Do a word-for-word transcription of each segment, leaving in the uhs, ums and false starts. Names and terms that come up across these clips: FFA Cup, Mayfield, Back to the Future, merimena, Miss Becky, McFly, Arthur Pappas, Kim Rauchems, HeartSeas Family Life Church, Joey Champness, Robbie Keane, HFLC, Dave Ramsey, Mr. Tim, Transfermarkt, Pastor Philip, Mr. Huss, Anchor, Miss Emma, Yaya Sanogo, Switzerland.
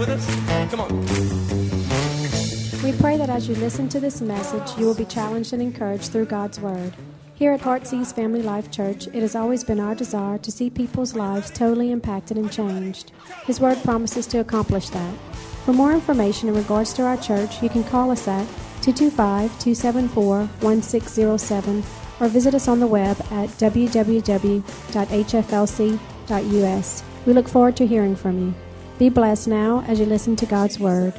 with us? Come on. We pray that as you listen to this message, you will be challenged and encouraged through God's Word. Here at HeartSeas Family Life Church, it has always been our desire to see people's lives totally impacted and changed. His Word promises to accomplish that. For more information in regards to our church, you can call us at two two five, two seven four, one six zero seven or visit us on the web at w w w dot h f l c dot u s. We look forward to hearing from you. Be blessed now as you listen to God's Word.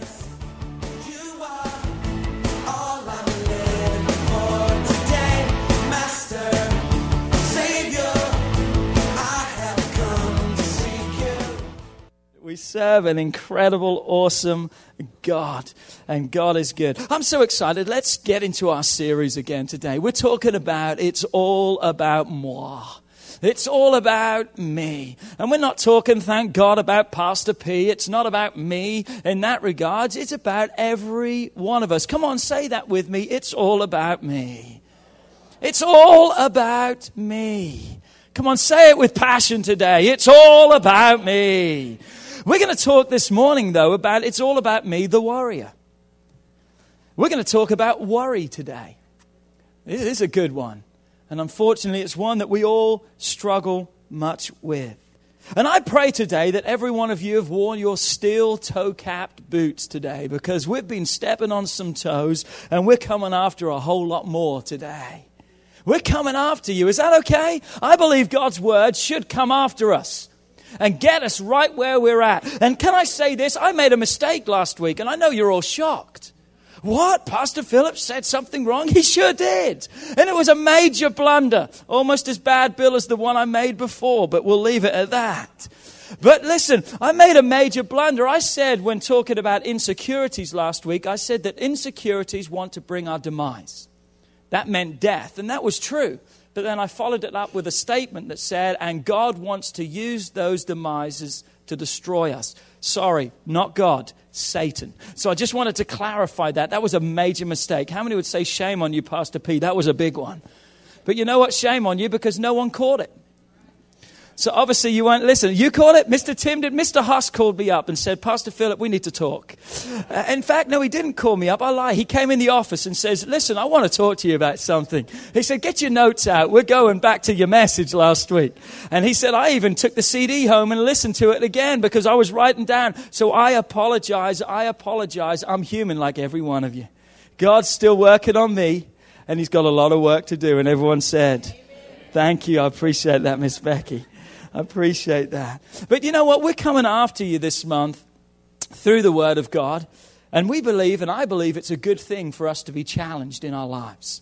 We serve an incredible, awesome God, and God is good. I'm so excited. Let's get into our series again today. We're talking about It's All About Moi. It's all about me. And we're not talking, thank God, about Pastor P. It's not about me in that regard. It's about every one of us. Come on, say that with me. It's all about me. It's all about me. Come on, say it with passion today. It's all about me. We're going to talk this morning, though, about It's All About Me, the Warrior. We're going to talk about worry today. It is a good one. And unfortunately, it's one that we all struggle much with. And I pray today that every one of you have worn your steel toe-capped boots today, because we've been stepping on some toes and we're coming after a whole lot more today. We're coming after you. Is that okay? I believe God's Word should come after us and get us right where we're at. And can I say this? I made a mistake last week, and I know you're all shocked. What? Pastor Philip said something wrong? He sure did. And it was a major blunder. Almost as bad, Bill, as the one I made before, but we'll leave it at that. But listen, I made a major blunder. I said when talking about insecurities last week, I said that insecurities want to bring our demise. That meant death, and that was true. But then I followed it up with a statement that said, and God wants to use those demises to destroy us. Sorry, not God, Satan. So I just wanted to clarify that. That was a major mistake. How many would say, shame on you, Pastor P? That was a big one. But you know what? Shame on you, because no one caught it. So obviously you won't listen. You caught it? Mister Tim did. Mister Huss called me up and said, Pastor Philip, we need to talk. Uh, in fact, no, he didn't call me up. I lie. He came in the office and says, listen, I want to talk to you about something. He said, get your notes out. We're going back to your message last week. And he said, I even took the C D home and listened to it again because I was writing down. So I apologize. I apologize. I'm human like every one of you. God's still working on me, and he's got a lot of work to do. And everyone said, thank you. I appreciate that, Miss Becky. I appreciate that. But you know what? We're coming after you this month through the Word of God. And we believe, and I believe, it's a good thing for us to be challenged in our lives.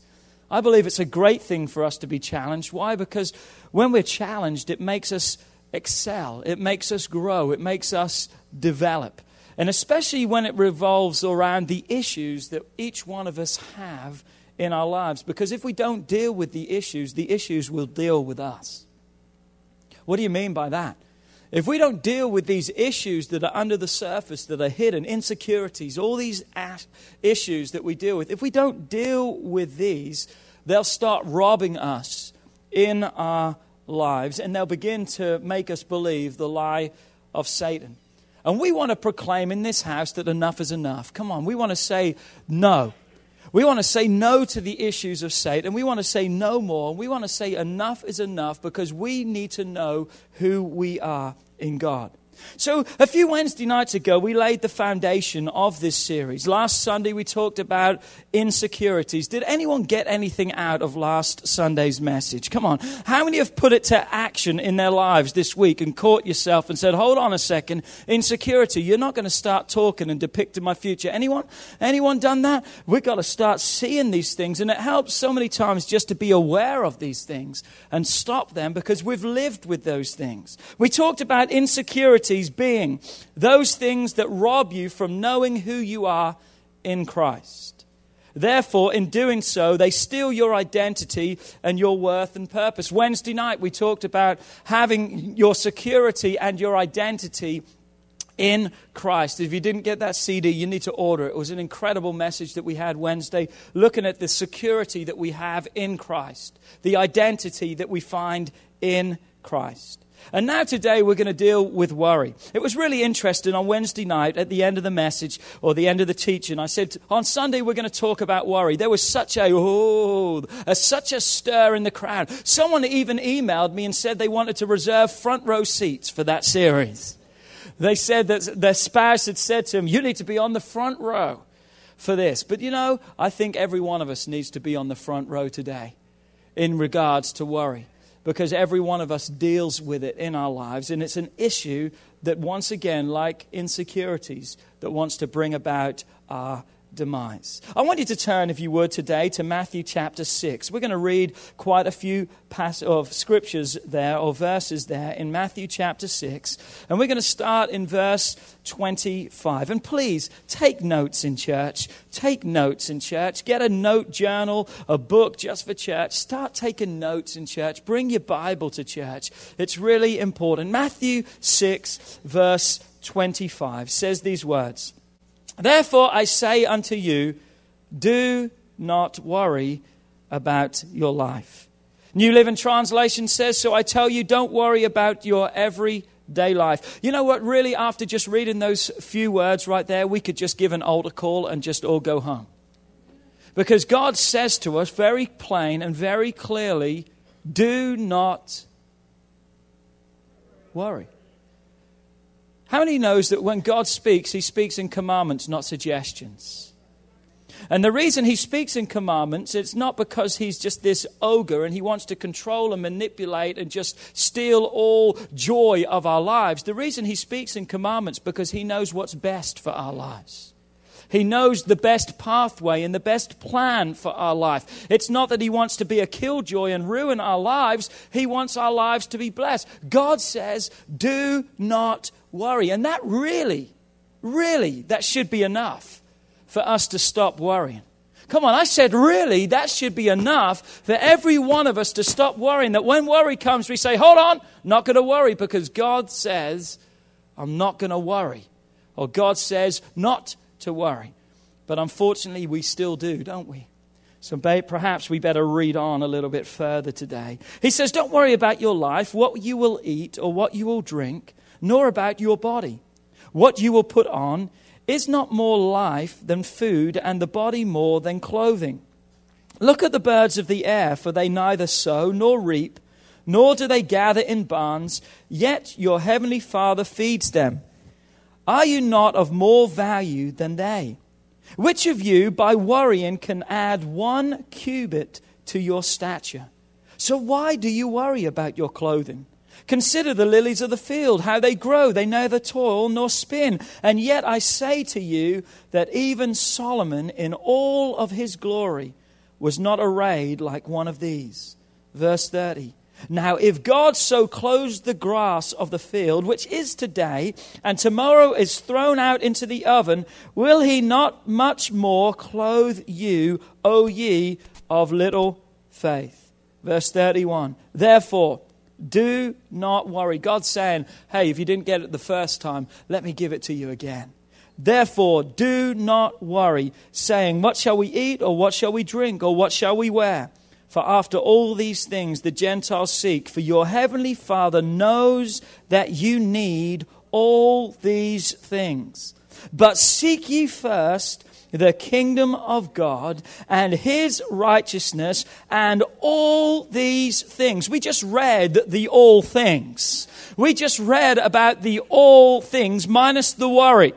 I believe it's a great thing for us to be challenged. Why? Because when we're challenged, it makes us excel. It makes us grow. It makes us develop. And especially when it revolves around the issues that each one of us have in our lives. Because if we don't deal with the issues, the issues will deal with us. What do you mean by that? If we don't deal with these issues that are under the surface, that are hidden, insecurities, all these issues that we deal with, if we don't deal with these, they'll start robbing us in our lives, and they'll begin to make us believe the lie of Satan. And we want to proclaim in this house that enough is enough. Come on, we want to say no. We want to say no to the issues of Satan. We want to say no more. We want to say enough is enough, because we need to know who we are in God. So a few Wednesday nights ago, we laid the foundation of this series. Last Sunday, we talked about insecurities. Did anyone get anything out of last Sunday's message? Come on. How many have put it to action in their lives this week and caught yourself and said, hold on a second, insecurity, you're not going to start talking and depicting my future. Anyone? Anyone done that? We've got to start seeing these things. And it helps so many times just to be aware of these things and stop them, because we've lived with those things. We talked about insecurity being those things that rob you from knowing who you are in Christ. Therefore, in doing so, they steal your identity and your worth and purpose. Wednesday night, we talked about having your security and your identity in Christ. If you didn't get that C D, you need to order it. It was an incredible message that we had Wednesday, looking at the security that we have in Christ, the identity that we find in Christ. And now today we're going to deal with worry. It was really interesting on Wednesday night at the end of the message or the end of the teaching. I said, on Sunday we're going to talk about worry. There was such a, oh, a, such a stir in the crowd. Someone even emailed me and said they wanted to reserve front row seats for that series. They said that their spouse had said to them, you need to be on the front row for this. But you know, I think every one of us needs to be on the front row today in regards to worry. Because every one of us deals with it in our lives. And it's an issue that, once again, like insecurities, that wants to bring about our demise. I want you to turn, if you would, today to Matthew chapter six. We're going to read quite a few pass- of scriptures there or verses there in Matthew chapter six. And we're going to start in verse twenty-five. And please, take notes in church. Take notes in church. Get a note journal, a book just for church. Start taking notes in church. Bring your Bible to church. It's really important. Matthew six, verse twenty-five says these words. Therefore, I say unto you, do not worry about your life. New Living Translation says, so I tell you, don't worry about your everyday life. You know what? Really, after just reading those few words right there, we could just give an altar call and just all go home. Because God says to us very plain and very clearly, do not worry. How many knows that when God speaks, He speaks in commandments, not suggestions? And the reason He speaks in commandments, it's not because He's just this ogre and He wants to control and manipulate and just steal all joy of our lives. The reason He speaks in commandments, because He knows what's best for our lives. He knows the best pathway and the best plan for our life. It's not that He wants to be a killjoy and ruin our lives. He wants our lives to be blessed. God says, do not worry. And that really, really, that should be enough for us to stop worrying. Come on, I said really, that should be enough for every one of us to stop worrying. That when worry comes, we say, hold on, not going to worry, because God says, I'm not going to worry. Or God says, not to worry. But unfortunately, we still do, don't we? So perhaps we better read on a little bit further today. He says, don't worry about your life, what you will eat or what you will drink, nor about your body. What you will put on. Is not more life than food, and the body more than clothing? Look at the birds of the air, for they neither sow nor reap, nor do they gather in barns, yet your heavenly Father feeds them. Are you not of more value than they? Which of you, by worrying, can add one cubit to your stature? So why do you worry about your clothing? Consider the lilies of the field, how they grow. They neither toil nor spin. And yet I say to you that even Solomon in all of his glory was not arrayed like one of these. Verse thirty. Now, if God so clothes the grass of the field, which is today, and tomorrow is thrown out into the oven, will He not much more clothe you, O ye of little faith? Verse thirty-one. Therefore, do not worry. God's saying, hey, if you didn't get it the first time, let me give it to you again. Therefore, do not worry, saying, what shall we eat, or what shall we drink, or what shall we wear? For after all these things the Gentiles seek, for your heavenly Father knows that you need all these things. But seek ye first the kingdom of God and His righteousness, and all these things. We just read the all things. We just read about the all things minus the worry.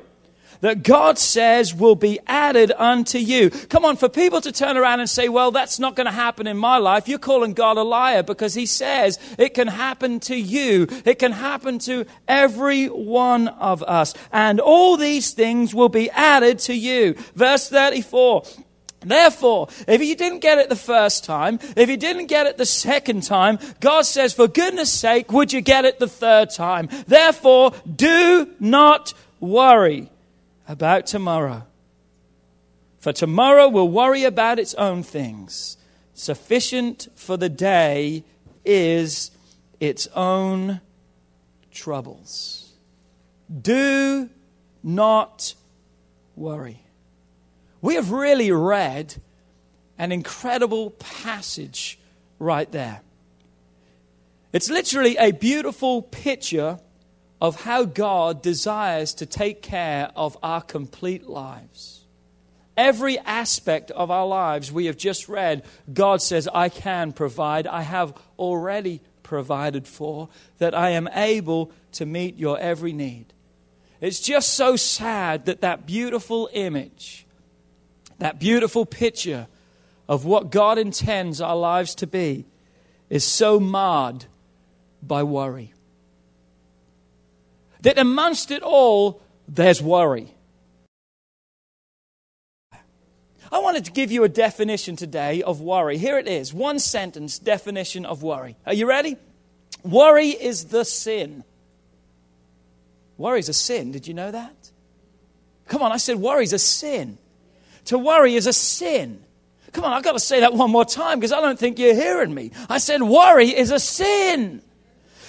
That God says will be added unto you. Come on, for people to turn around and say, well, that's not going to happen in my life. You're calling God a liar, because He says it can happen to you. It can happen to every one of us. And all these things will be added to you. Verse thirty-four. Therefore, if you didn't get it the first time, if you didn't get it the second time, God says, for goodness sake, would you get it the third time? Therefore, do not worry about tomorrow. For tomorrow will worry about its own things. Sufficient for the day is its own troubles. Do not worry. We have really read an incredible passage right there. It's literally a beautiful picture of how God desires to take care of our complete lives. Every aspect of our lives we have just read, God says, I can provide, I have already provided for, that I am able to meet your every need. It's just so sad that that beautiful image, that beautiful picture of what God intends our lives to be is so marred by worry. That amongst it all, there's worry. I wanted to give you a definition today of worry. Here it is. One sentence definition of worry. Are you ready? Worry is the sin. Worry is a sin. Did you know that? Come on, I said worry is a sin. To worry is a sin. Come on, I've got to say that one more time because I don't think you're hearing me. I said worry is a sin.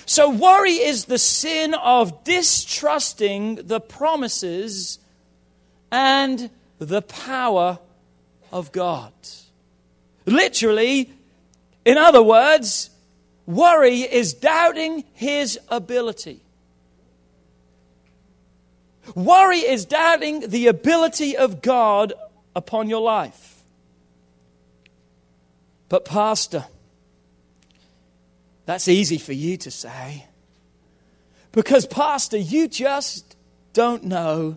So worry is the sin of distrusting the promises and the power of God. Literally, in other words, worry is doubting His ability. Worry is doubting the ability of God upon your life. But Pastor, that's easy for you to say. Because Pastor, you just don't know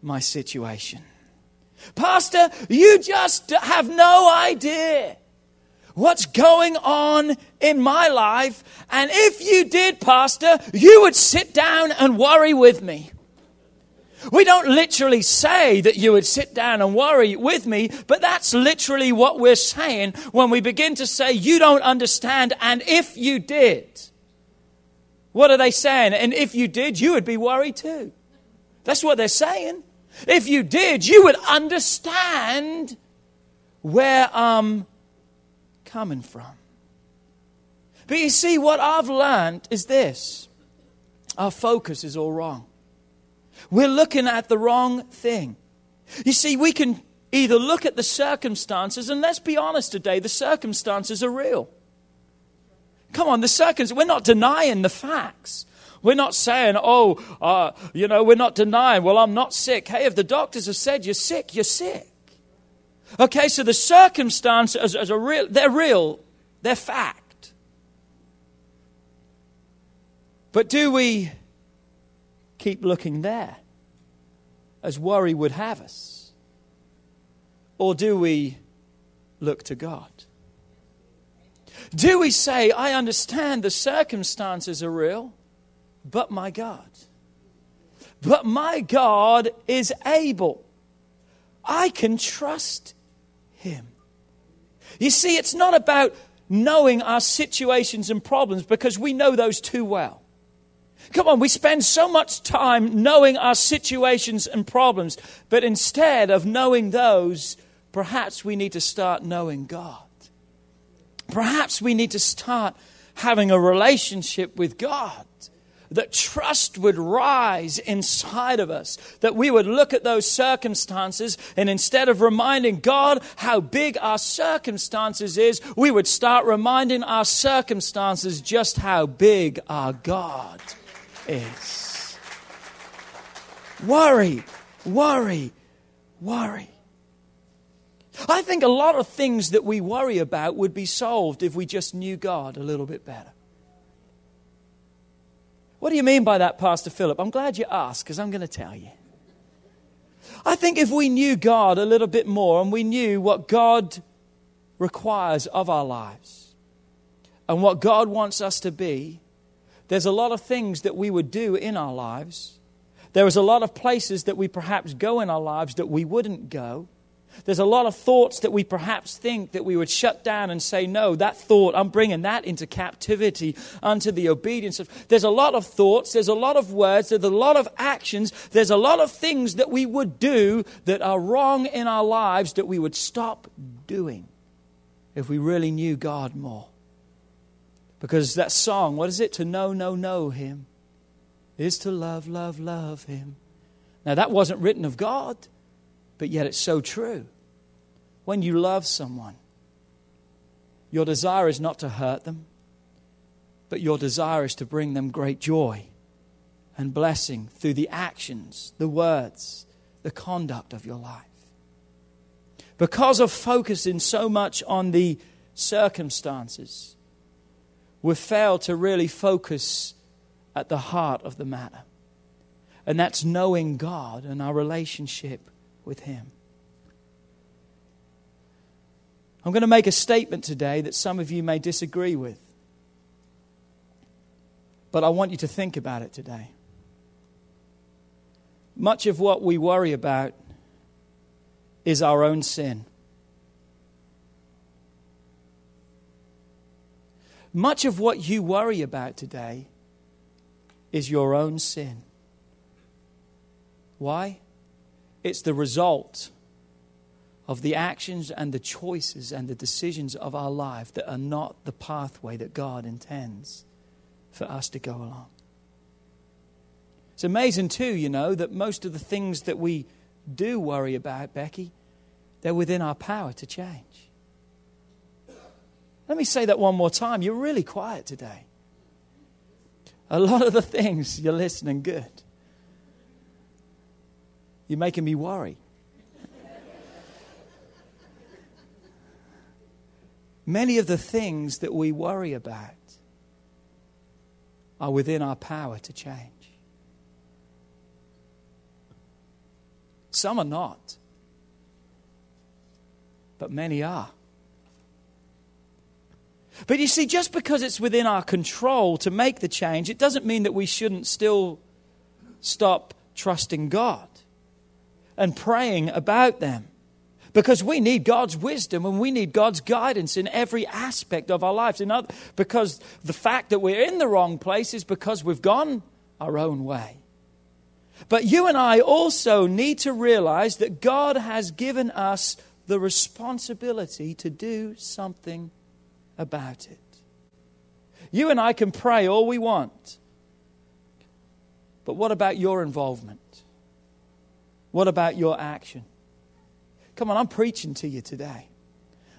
my situation. Pastor, you just have no idea what's going on in my life. And if you did, Pastor, you would sit down and worry with me. We don't literally say that you would sit down and worry with me, but that's literally what we're saying when we begin to say, you don't understand, and if you did, what are they saying? And if you did, you would be worried too. That's what they're saying. If you did, you would understand where I'm coming from. But you see, what I've learned is this. Our focus is all wrong. We're looking at the wrong thing. You see, we can either look at the circumstances, and let's be honest today, the circumstances are real. Come on, the circumstances, we're not denying the facts. We're not saying, oh, uh, you know, we're not denying, well, I'm not sick. Hey, if the doctors have said you're sick, you're sick. Okay, so the circumstances are real, they're real, they're fact. But do we keep looking there, as worry would have us? Or do we look to God? Do we say, I understand the circumstances are real, but my God, but my God is able. I can trust Him. You see, it's not about knowing our situations and problems because we know those too well. Come on, we spend so much time knowing our situations and problems, but instead of knowing those, perhaps we need to start knowing God. Perhaps we need to start having a relationship with God. That trust would rise inside of us, that we would look at those circumstances, and instead of reminding God how big our circumstances is, we would start reminding our circumstances just how big our God is. Worry, worry, worry. I think a lot of things that we worry about would be solved if we just knew God a little bit better. What do you mean by that, Pastor Philip? I'm glad you asked, because I'm going to tell you. I think if we knew God a little bit more and we knew what God requires of our lives and what God wants us to be, there's a lot of things that we would do in our lives. There is a lot of places that we perhaps go in our lives that we wouldn't go. There's a lot of thoughts that we perhaps think that we would shut down and say, no, that thought, I'm bringing that into captivity, unto the obedience of. There's a lot of thoughts, there's a lot of words, there's a lot of actions, there's a lot of things that we would do that are wrong in our lives that we would stop doing if we really knew God more. Because that song, what is it? To know, know, know Him is to love, love, love Him. Now that wasn't written of God. But yet it's so true. When you love someone, your desire is not to hurt them. but your desire is to bring them great joy and blessing through the actions, the words, the conduct of your life. Because of focusing so much on the circumstances, we've failed to really focus at the heart of the matter. And that's knowing God and our relationship with Him. I'm going to make a statement today that some of you may disagree with. But I want you to think about it today. Much of what we worry about is our own sin. Much of what you worry about today is your own sin. Why? It's the result of the actions and the choices and the decisions of our life that are not the pathway that God intends for us to go along. It's amazing too, you know, that most of the things that we do worry about, Becky, they're within our power to change. Let me say that one more time. You're really quiet today. A lot of the things, you're listening good. You're making me worry. Many of the things that we worry about are within our power to change. Some are not, but many are. But you see, just because it's within our control to make the change, it doesn't mean that we shouldn't still stop trusting God and praying about them. Because we need God's wisdom and we need God's guidance in every aspect of our lives. In other, because the fact that we're in the wrong place is because we've gone our own way. But you and I also need to realize that God has given us the responsibility to do something about it. You and I can pray all we want. But what about your involvement? What about your action? Come on, I'm preaching to you today.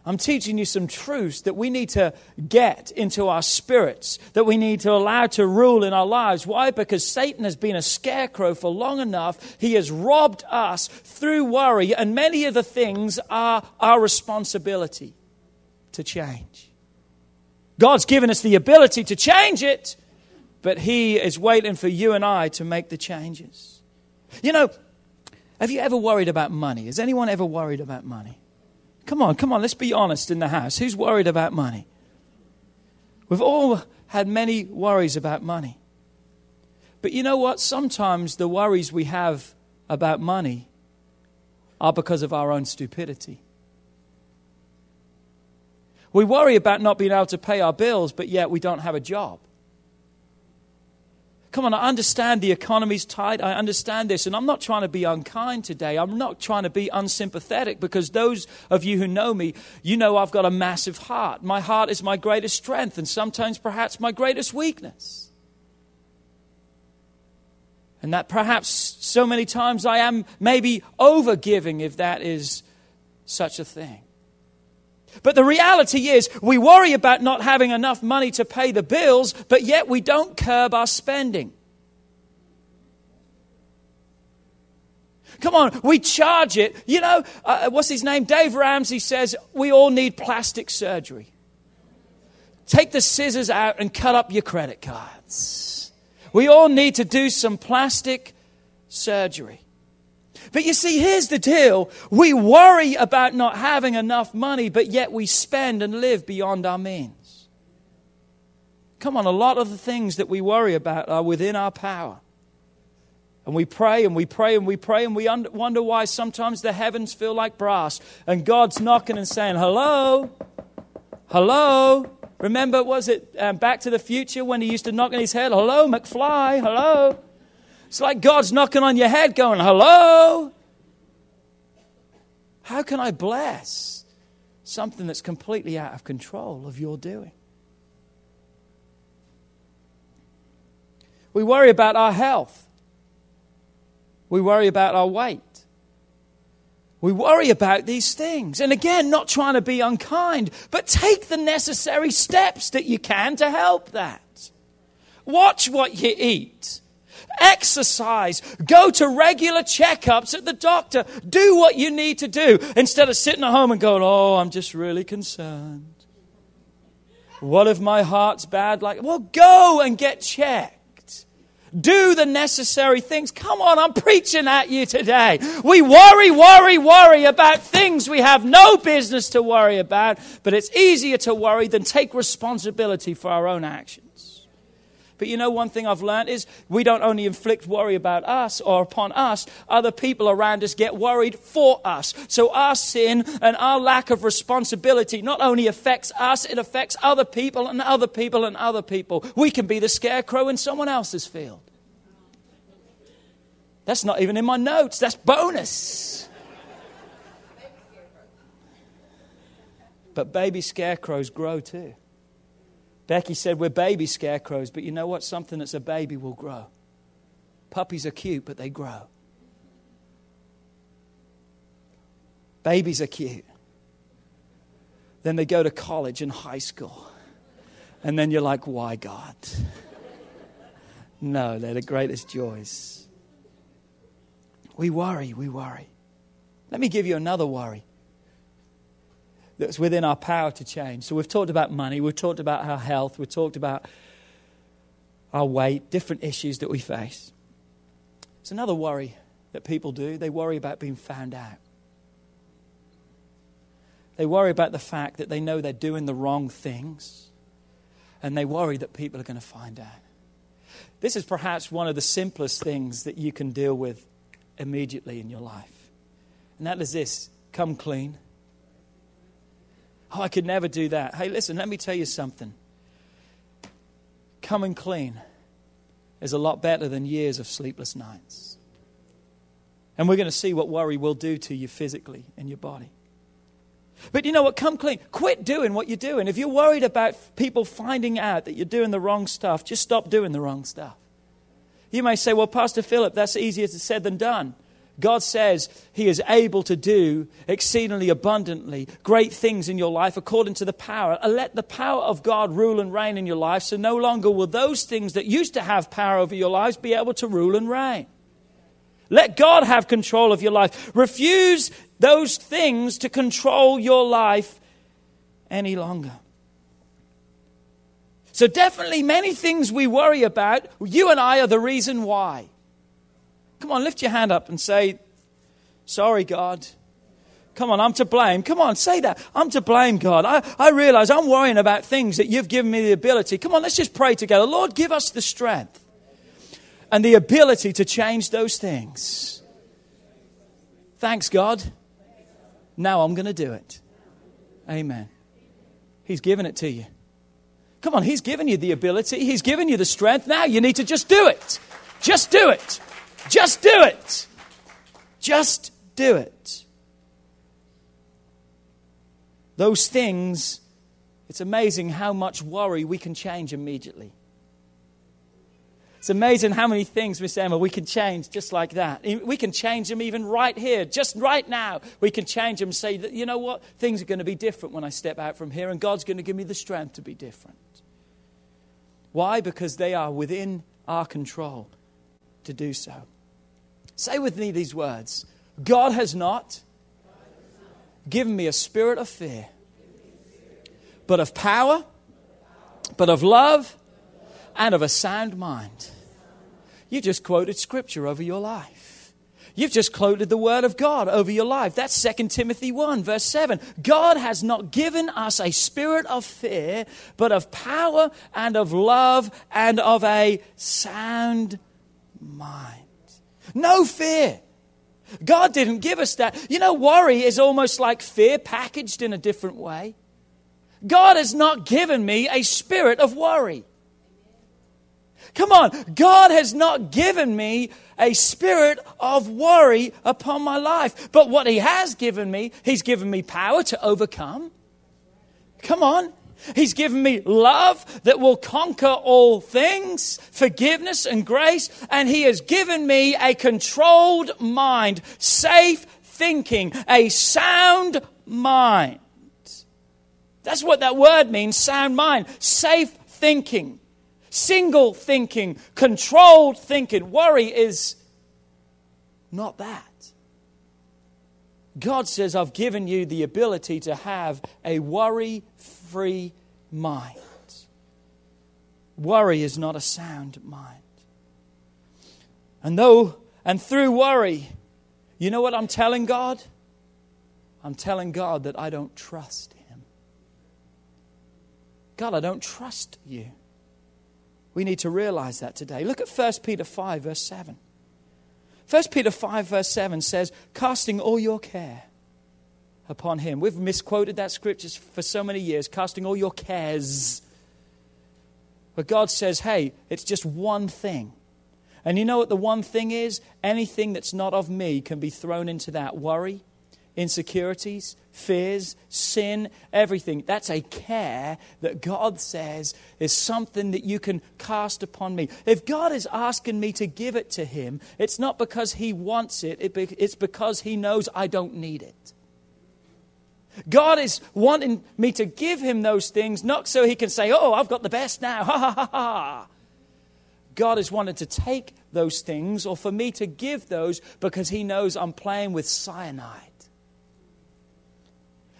I'm teaching you some truths that we need to get into our spirits, that we need to allow to rule in our lives. Why? Because Satan has been a scarecrow for long enough. He has robbed us through worry, and many of the things are our responsibility to change. God's given us the ability to change it, but He is waiting for you and I to make the changes. You know, have you ever worried about money? Has anyone ever worried about money? Come on, come on, let's be honest in the house. Who's worried about money? We've all had many worries about money. But you know what? Sometimes the worries we have about money are because of our own stupidity. We worry about not being able to pay our bills, but yet we don't have a job. Come on, I understand the economy's tight. I understand this. And I'm not trying to be unkind today. I'm not trying to be unsympathetic, because those of you who know me, you know I've got a massive heart. My heart is my greatest strength and sometimes perhaps my greatest weakness. And that perhaps so many times I am maybe overgiving, if that is such a thing. But the reality is we worry about not having enough money to pay the bills, but yet we don't curb our spending. Come on, we charge it. You know, uh, what's his name? Dave Ramsey says we all need plastic surgery. Take the scissors out and cut up your credit cards. We all need to do some plastic surgery. But you see, here's the deal. We worry about not having enough money, but yet we spend and live beyond our means. Come on, a lot of the things that we worry about are within our power. And we pray and we pray and we pray and we wonder why sometimes the heavens feel like brass and God's knocking and saying, hello, hello. Remember, was it um, Back to the Future when he used to knock on his head? Hello, McFly, hello. It's like God's knocking on your head going, hello? How can I bless something that's completely out of control of your doing? We worry about our health. We worry about our weight. We worry about these things. And again, not trying to be unkind, but take the necessary steps that you can to help that. Watch what you eat. Exercise. Go to regular checkups at the doctor. Do what you need to do instead of sitting at home and going, oh, I'm just really concerned. What if my heart's bad? Like, well, go and get checked. Do the necessary things. Come on, I'm preaching at you today. We worry, worry, worry about things we have no business to worry about, but it's easier to worry than take responsibility for our own actions. But you know, one thing I've learned is we don't only inflict worry about us or upon us, other people around us get worried for us. So our sin and our lack of responsibility not only affects us, it affects other people and other people and other people. We can be the scarecrow in someone else's field. That's not even in my notes. That's bonus. But baby scarecrows grow too. Becky said we're baby scarecrows, but you know what? Something that's a baby will grow. Puppies are cute, but they grow. Babies are cute. Then they go to college and high school. And then you're like, why, God? No, they're the greatest joys. We worry, we worry. Let me give you another worry that's within our power to change. So we've talked about money, we've talked about our health, we've talked about our weight, different issues that we face. It's another worry that people do. They worry about being found out. They worry about the fact that they know they're doing the wrong things, and they worry that people are going to find out. This is perhaps one of the simplest things that you can deal with immediately in your life. And that is this: come clean. Oh, I could never do that. Hey, listen, let me tell you something. Coming clean is a lot better than years of sleepless nights. And we're going to see what worry will do to you physically in your body. But you know what? Come clean. Quit doing what you're doing. If you're worried about people finding out that you're doing the wrong stuff, just stop doing the wrong stuff. You may say, well, Pastor Philip, that's easier said than done. God says he is able to do exceedingly abundantly great things in your life according to the power. Let the power of God rule and reign in your life, so no longer will those things that used to have power over your lives be able to rule and reign. Let God have control of your life. Refuse those things to control your life any longer. So definitely many things we worry about, you and I are the reason why. Come on, lift your hand up and say, sorry, God. Come on, I'm to blame. Come on, say that. I'm to blame, God. I, I realize I'm worrying about things that you've given me the ability. Come on, let's just pray together. Lord, give us the strength and the ability to change those things. Thanks, God. Now I'm going to do it. Amen. He's given it to you. Come on, he's given you the ability. He's given you the strength. Now you need to just do it. Just do it. Just do it. Just do it. Those things, it's amazing how much worry we can change immediately. It's amazing how many things, Miss Emma, we can change just like that. We can change them even right here, just right now. We can change them and say, you know what? Things are going to be different when I step out from here, and God's going to give me the strength to be different. Why? Because they are within our control to do so. Say with me these words: God has not given me a spirit of fear, but of power, but of love, and of a sound mind. You just quoted scripture over your life. You've just quoted the word of God over your life. That's Second Timothy one, verse seven. God has not given us a spirit of fear, but of power and of love and of a sound mind. No fear. God didn't give us that. You know, worry is almost like fear packaged in a different way. God has not given me a spirit of worry. Come on, God has not given me a spirit of worry upon my life. But what he has given me, he's given me power to overcome. Come on. He's given me love that will conquer all things, forgiveness and grace. And he has given me a controlled mind, safe thinking, a sound mind. That's what that word means, sound mind. Safe thinking, single thinking, controlled thinking. Worry is not that. God says, I've given you the ability to have a worry-free mind. Worry is not a sound mind. And though and through worry, you know what I'm telling God? I'm telling God that I don't trust Him. God, I don't trust you. We need to realize that today. Look at First Peter five, verse seven. First Peter five, verse seven says, casting all your care upon Him. We've misquoted that scripture for so many years, casting all your cares. But God says, hey, it's just one thing. And you know what the one thing is? Anything that's not of me can be thrown into that. Worry, insecurities, fears, sin, everything. That's a care that God says is something that you can cast upon me. If God is asking me to give it to Him, it's not because He wants it. It's because He knows I don't need it. God is wanting me to give Him those things, not so He can say, oh, I've got the best now. Ha, ha, ha, ha. God has wanted to take those things, or for me to give those, because He knows I'm playing with cyanide.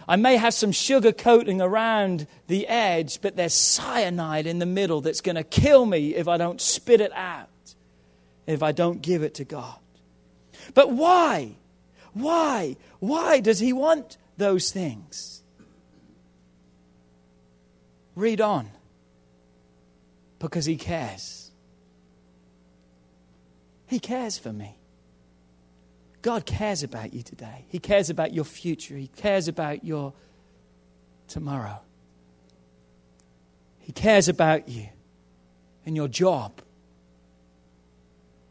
I may have some sugar coating around the edge, but there's cyanide in the middle that's going to kill me if I don't spit it out, if I don't give it to God. But why? Why? Why does He want those things? Read on. Because He cares. He cares for me. God cares about you today. He cares about your future. He cares about your tomorrow. He cares about you and your job.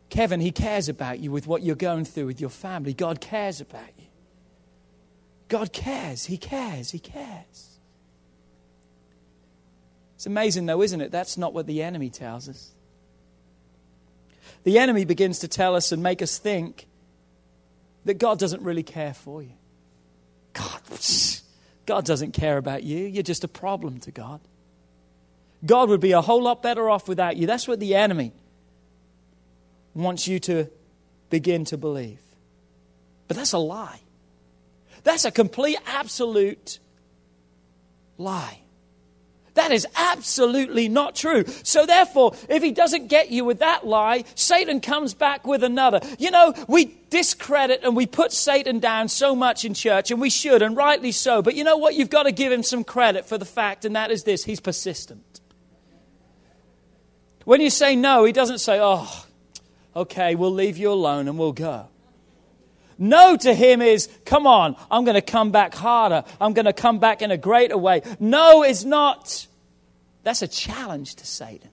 Kevin, He cares about you with what you're going through with your family. God cares about you. God cares. He cares. He cares. It's amazing though, isn't it? That's not what the enemy tells us. The enemy begins to tell us and make us think that God doesn't really care for you. God, God doesn't care about you. You're just a problem to God. God would be a whole lot better off without you. That's what the enemy wants you to begin to believe. But that's a lie. That's a complete, absolute lie. That is absolutely not true. So therefore, if He doesn't get you with that lie, Satan comes back with another. You know, we discredit and we put Satan down so much in church, and we should, and rightly so. But you know what? You've got to give him some credit for the fact, and that is this. He's persistent. When you say no, he doesn't say, oh, okay, we'll leave you alone and we'll go. No to him is, come on, I'm going to come back harder. I'm going to come back in a greater way. No is not. That's a challenge to Satan.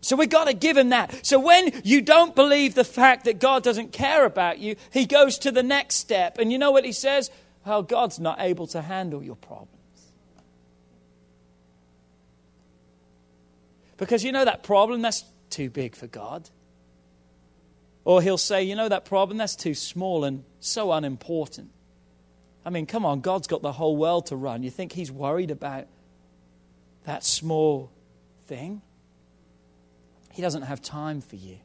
So we've got to give him that. So when you don't believe the fact that God doesn't care about you, he goes to the next step. And you know what he says? Oh, God's not able to handle your problems. Because you know that problem, that's too big for God. Or he'll say, you know that problem, that's too small and so unimportant. I mean, come on, God's got the whole world to run. You think he's worried about that small thing? He doesn't have time for you.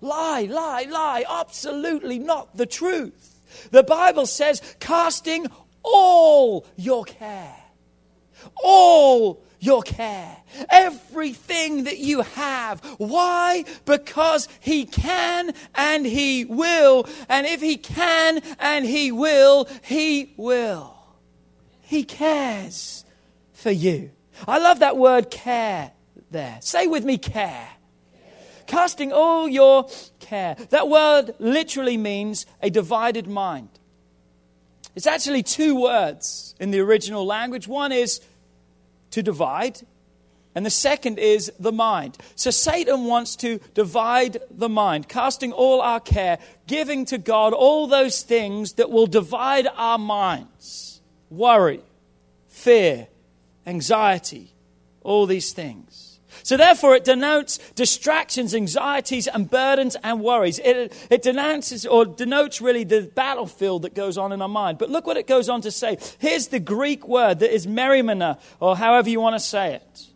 Lie, lie, lie. Absolutely not the truth. The Bible says, casting all your care. All your care. Everything that you have. Why? Because he can and he will. And if he can and he will, he will. He cares for you. I love that word care there. Say with me, care. Casting all your care. That word literally means a divided mind. It's actually two words in the original language. One is to divide, and the second is the mind. So Satan wants to divide the mind, casting all our care, giving to God all those things that will divide our minds. Worry, fear, anxiety, all these things. So therefore, it denotes distractions, anxieties, and burdens and worries. It, it denounces or denotes really the battlefield that goes on in our mind. But look what it goes on to say. Here's the Greek word that is merimena, or however you want to say it.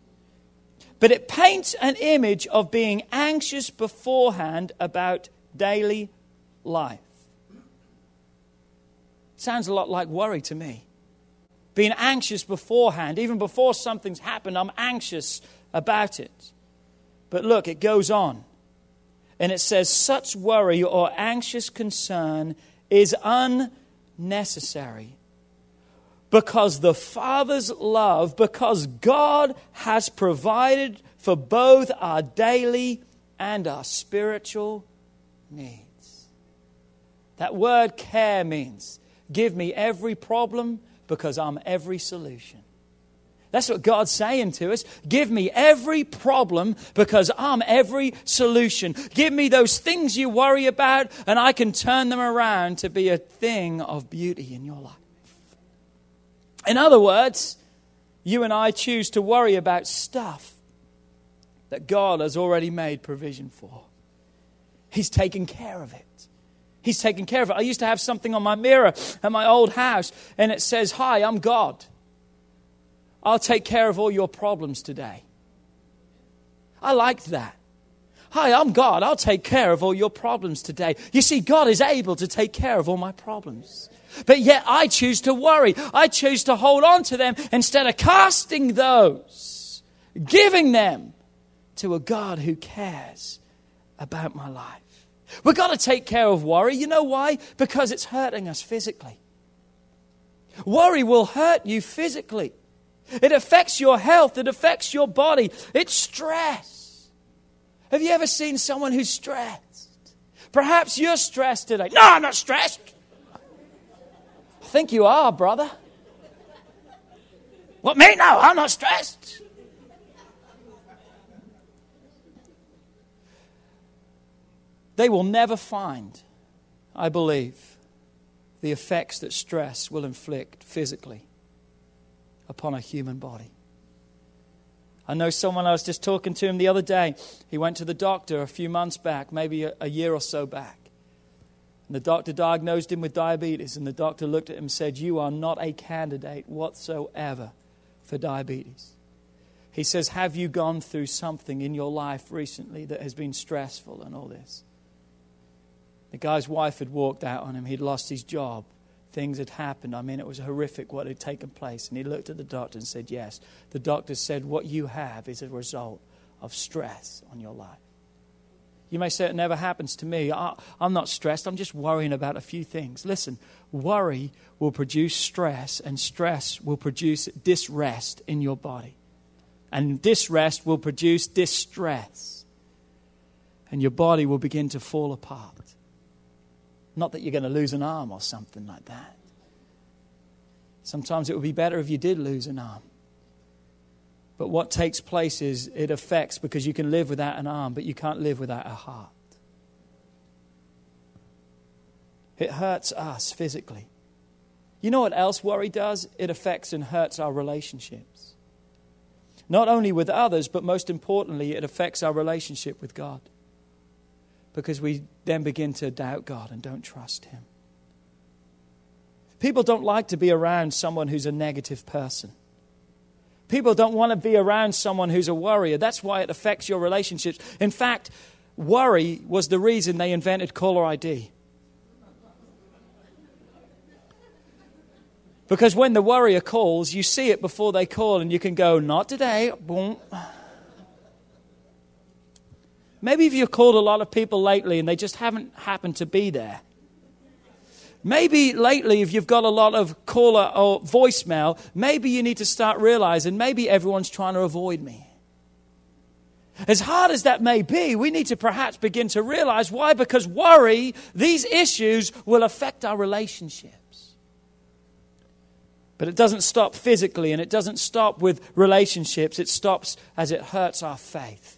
But it paints an image of being anxious beforehand about daily life. Sounds a lot like worry to me. Being anxious beforehand, even before something's happened, I'm anxious about it. But look, it goes on. And it says, such worry or anxious concern is unnecessary. Because the Father's love, because God has provided for both our daily and our spiritual needs. That word care means, give me every problem because I'm every solution. That's what God's saying to us. Give me every problem because I'm every solution. Give me those things you worry about and I can turn them around to be a thing of beauty in your life. In other words, you and I choose to worry about stuff that God has already made provision for. He's taken care of it. He's taken care of it. I used to have something on my mirror at my old house, and it says, "Hi, I'm God. I'll take care of all your problems today." I liked that. Hi, I'm God. I'll take care of all your problems today. You see, God is able to take care of all my problems. But yet I choose to worry. I choose to hold on to them instead of casting those, giving them to a God who cares about my life. We've got to take care of worry. You know why? Because it's hurting us physically. Worry will hurt you physically. It affects your health. It affects your body. It's stress. Have you ever seen someone who's stressed? Perhaps you're stressed today. No, I'm not stressed. I think you are, brother. What, me? No, I'm not stressed. They will never find, I believe, the effects that stress will inflict physically upon a human body. I know someone, I was just talking to him the other day. He went to the doctor a few months back, maybe a, a year or so back. And the doctor diagnosed him with diabetes, and the doctor looked at him and said, "You are not a candidate whatsoever for diabetes." He says, "Have you gone through something in your life recently that has been stressful and all this?" The guy's wife had walked out on him. He'd lost his job. Things had happened. I mean, it was horrific what had taken place. And he looked at the doctor and said, "Yes." The doctor said, "What you have is a result of stress on your life." You may say, "It never happens to me. I, I'm not stressed. I'm just worrying about a few things." Listen, worry will produce stress, and stress will produce disrest in your body. And disrest will produce distress. And your body will begin to fall apart. Not that you're going to lose an arm or something like that. Sometimes it would be better if you did lose an arm. But what takes place is it affects, because you can live without an arm, but you can't live without a heart. It hurts us physically. You know what else worry does? It affects and hurts our relationships. Not only with others, but most importantly, it affects our relationship with God. Because we then begin to doubt God and don't trust Him. People don't like to be around someone who's a negative person. People don't want to be around someone who's a worrier. That's why it affects your relationships. In fact, worry was the reason they invented caller I D. Because when the worrier calls, you see it before they call and you can go, "Not today." Boom. Maybe if you've called a lot of people lately and they just haven't happened to be there. Maybe lately if you've got a lot of caller or voicemail, maybe you need to start realizing maybe everyone's trying to avoid me. As hard as that may be, we need to perhaps begin to realize why. Because worry, these issues will affect our relationships. But it doesn't stop physically and it doesn't stop with relationships. It stops as it hurts our faith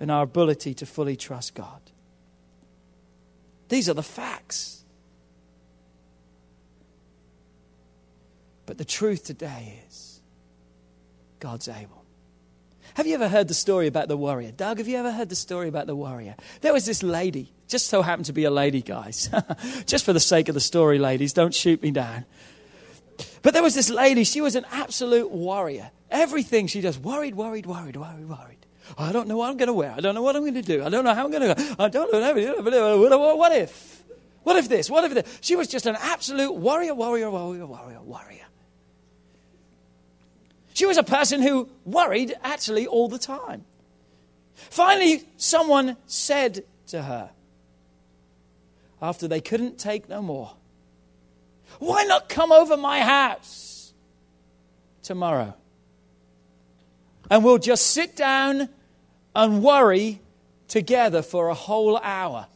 and our ability to fully trust God. These are the facts. But the truth today is God's able. Have you ever heard the story about the warrior? Doug, have you ever heard the story about the warrior? There was this lady, just so happened to be a lady, guys. Just for the sake of the story, ladies, don't shoot me down. But there was this lady, she was an absolute warrior. Everything she does, worried, worried, worried, worried, worried. I don't know what I'm going to wear. I don't know what I'm going to do. I don't know how I'm going to go. I don't know. What if? What if this? What if that? She was just an absolute warrior, warrior, warrior, warrior, warrior. She was a person who worried actually all the time. Finally, someone said to her, after they couldn't take no more, "Why not come over my house tomorrow? And we'll just sit down and worry together for a whole hour."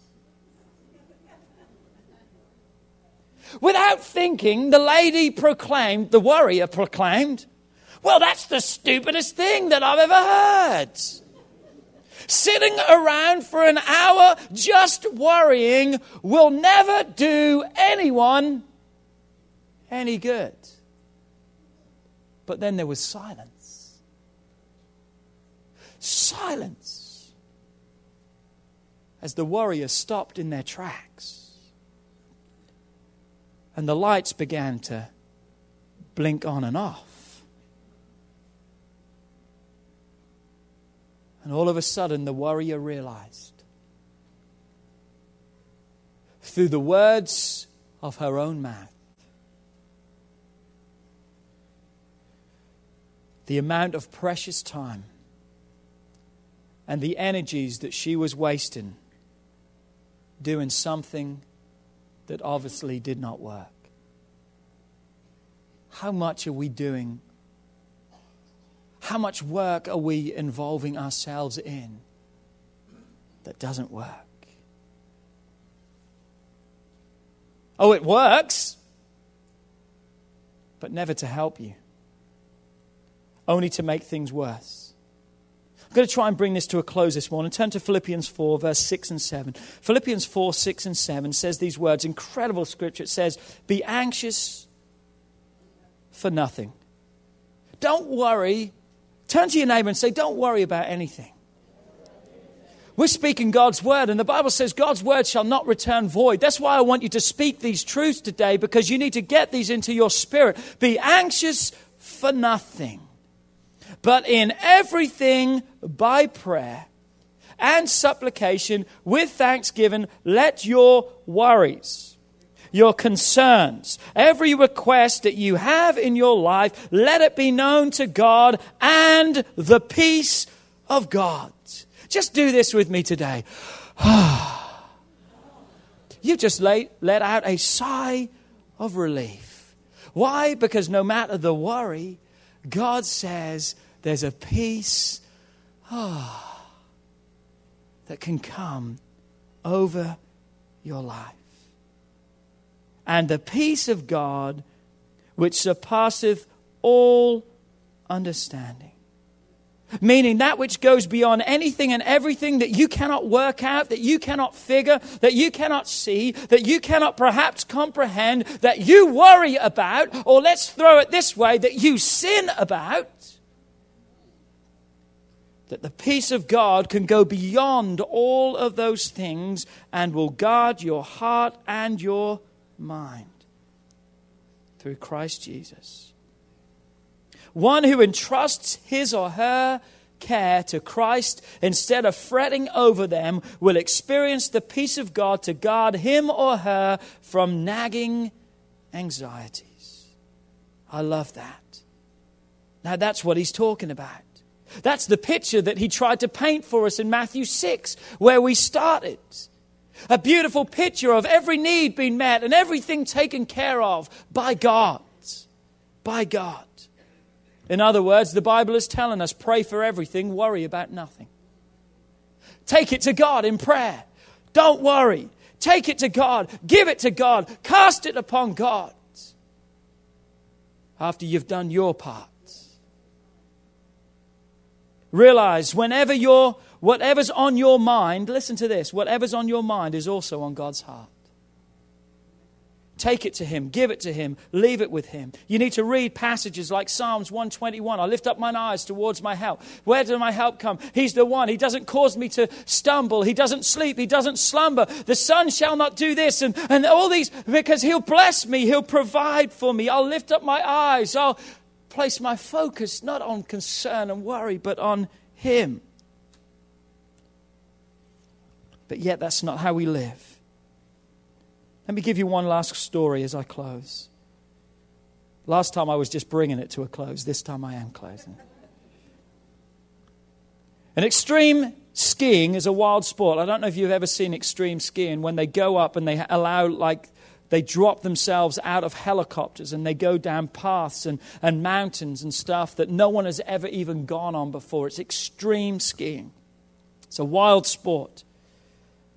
Without thinking, the lady proclaimed, the warrior proclaimed, "Well, that's the stupidest thing that I've ever heard. Sitting around for an hour just worrying will never do anyone any good." But then there was silence. Silence. As the warriors stopped in their tracks. And the lights began to blink on and off. And all of a sudden, the warrior realized, through the words of her own mouth, the amount of precious time and the energies that she was wasting doing something that obviously did not work. How much are we doing? How much work are we involving ourselves in that doesn't work? Oh, it works, but never to help you, only to make things worse. I'm going to try and bring this to a close this morning. Turn to Philippians four, verse six and seven. Philippians four, six and seven says these words, incredible scripture. It says, "Be anxious for nothing." Don't worry. Turn to your neighbor and say, "Don't worry about anything." We're speaking God's word, and the Bible says God's word shall not return void. That's why I want you to speak these truths today, because you need to get these into your spirit. Be anxious for nothing, but in everything by prayer and supplication with thanksgiving, let your worries, your concerns, every request that you have in your life, let it be known to God, and the peace of God. Just do this with me today. You've just let, let out a sigh of relief. Why? Because no matter the worry, God says there's a peace oh, that can come over your life. And the peace of God, which surpasseth all understanding. Meaning that which goes beyond anything and everything that you cannot work out, that you cannot figure, that you cannot see, that you cannot perhaps comprehend, that you worry about, or let's throw it this way, that you sin about. That the peace of God can go beyond all of those things and will guard your heart and your mind through Christ Jesus. One who entrusts his or her care to Christ instead of fretting over them will experience the peace of God to guard him or her from nagging anxieties. I love that. Now that's what he's talking about. That's the picture that he tried to paint for us in Matthew six, where we started. A beautiful picture of every need being met and everything taken care of by God. By God. In other words, the Bible is telling us, pray for everything, worry about nothing. Take it to God in prayer. Don't worry. Take it to God. Give it to God. Cast it upon God. After you've done your part. Realize whenever you're Whatever's on your mind, listen to this, whatever's on your mind is also on God's heart. Take it to him. Give it to him. Leave it with him. You need to read passages like Psalms one twenty-one. I lift up mine eyes towards my help. Where did my help come? He's the one. He doesn't cause me to stumble. He doesn't sleep. He doesn't slumber. The sun shall not do this. And, and all these, because he'll bless me. He'll provide for me. I'll lift up my eyes. I'll place my focus not on concern and worry, but on him. But yet that's not how we live. Let me give you one last story as I close. Last time I was just bringing it to a close. This time I am closing. An extreme skiing is a wild sport. I don't know if you've ever seen extreme skiing, when they go up and they allow, like, they drop themselves out of helicopters and they go down paths and, and mountains and stuff that no one has ever even gone on before. It's extreme skiing. It's a wild sport.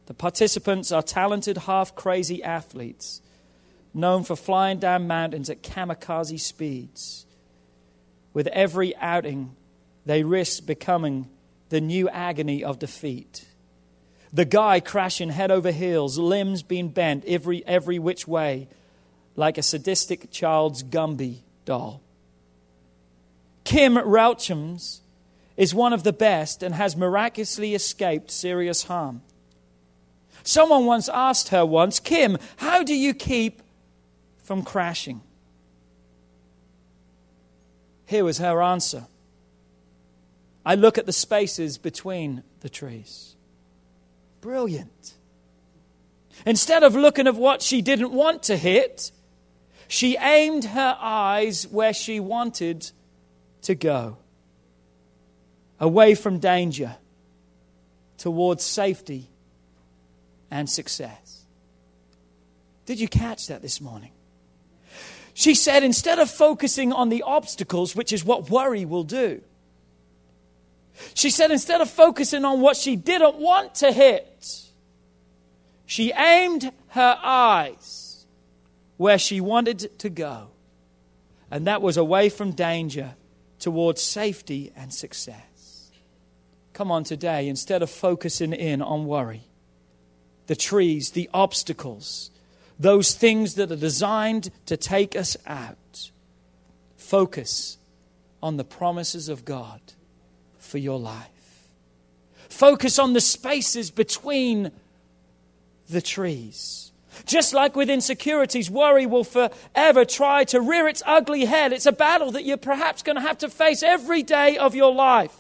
The participants are talented, half-crazy athletes known for flying down mountains at kamikaze speeds. With every outing, they risk becoming the new agony of defeat. The guy crashing head over heels, limbs being bent every, every which way, like a sadistic child's Gumby doll. Kim Rauchems is one of the best and has miraculously escaped serious harm. Someone once asked her once, Kim, how do you keep from crashing? Here was her answer. I look at the spaces between the trees. Brilliant. Instead of looking at what she didn't want to hit, she aimed her eyes where she wanted to go. Away from danger, towards safety and success. Did you catch that this morning? She said, instead of focusing on the obstacles, which is what worry will do, she said, instead of focusing on what she didn't want to hit, she aimed her eyes where she wanted to go. And that was away from danger towards safety and success. Come on today, instead of focusing in on worry, the trees, the obstacles, those things that are designed to take us out, focus on the promises of God for your life. Focus on the spaces between the trees. Just like with insecurities, worry will forever try to rear its ugly head. It's a battle that you're perhaps going to have to face every day of your life.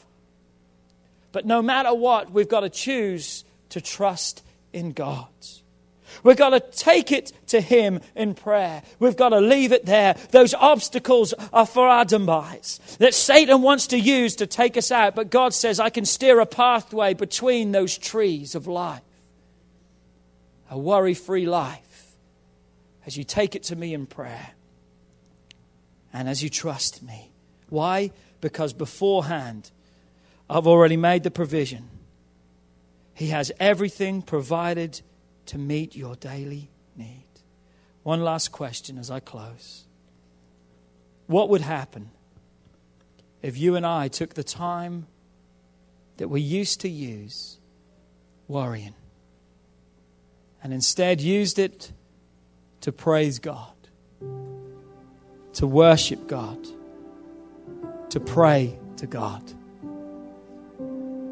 But no matter what, we've got to choose to trust in God. We've got to take it to him in prayer. We've got to leave it there. Those obstacles are for our demise, that Satan wants to use to take us out. But God says, I can steer a pathway between those trees of life. A worry-free life. As you take it to me in prayer. And as you trust me. Why? Because beforehand, I've already made the provision. He has everything provided to meet your daily need. One last question as I close. What would happen if you and I took the time that we used to use worrying and instead used it to praise God, to worship God, to pray to God,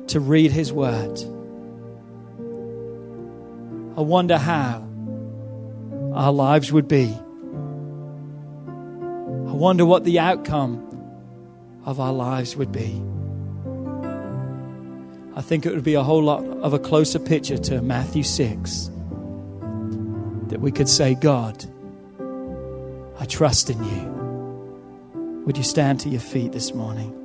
to read His Word? I wonder how our lives would be. I wonder what the outcome of our lives would be. I think it would be a whole lot of a closer picture to Matthew six. That we could say, God, I trust in you. Would you stand to your feet this morning?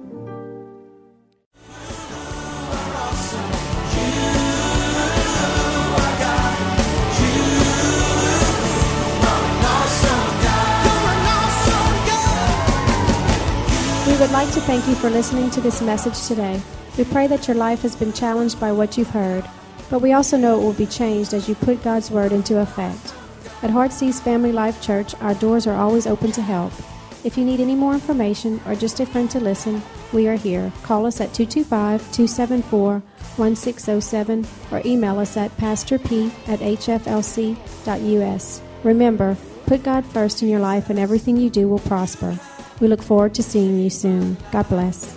We would like to thank you for listening to this message today. We pray that your life has been challenged by what you've heard, but we also know it will be changed as you put God's Word into effect. At HeartSeas Family Life Church, our doors are always open to help. If you need any more information or just a friend to listen, we are here. Call us at two two five, two seven four, one six zero seven or email us at pastorp at h f l c dot u s. Remember, Put God first in your life and everything you do will prosper. We look forward to seeing you soon. God bless.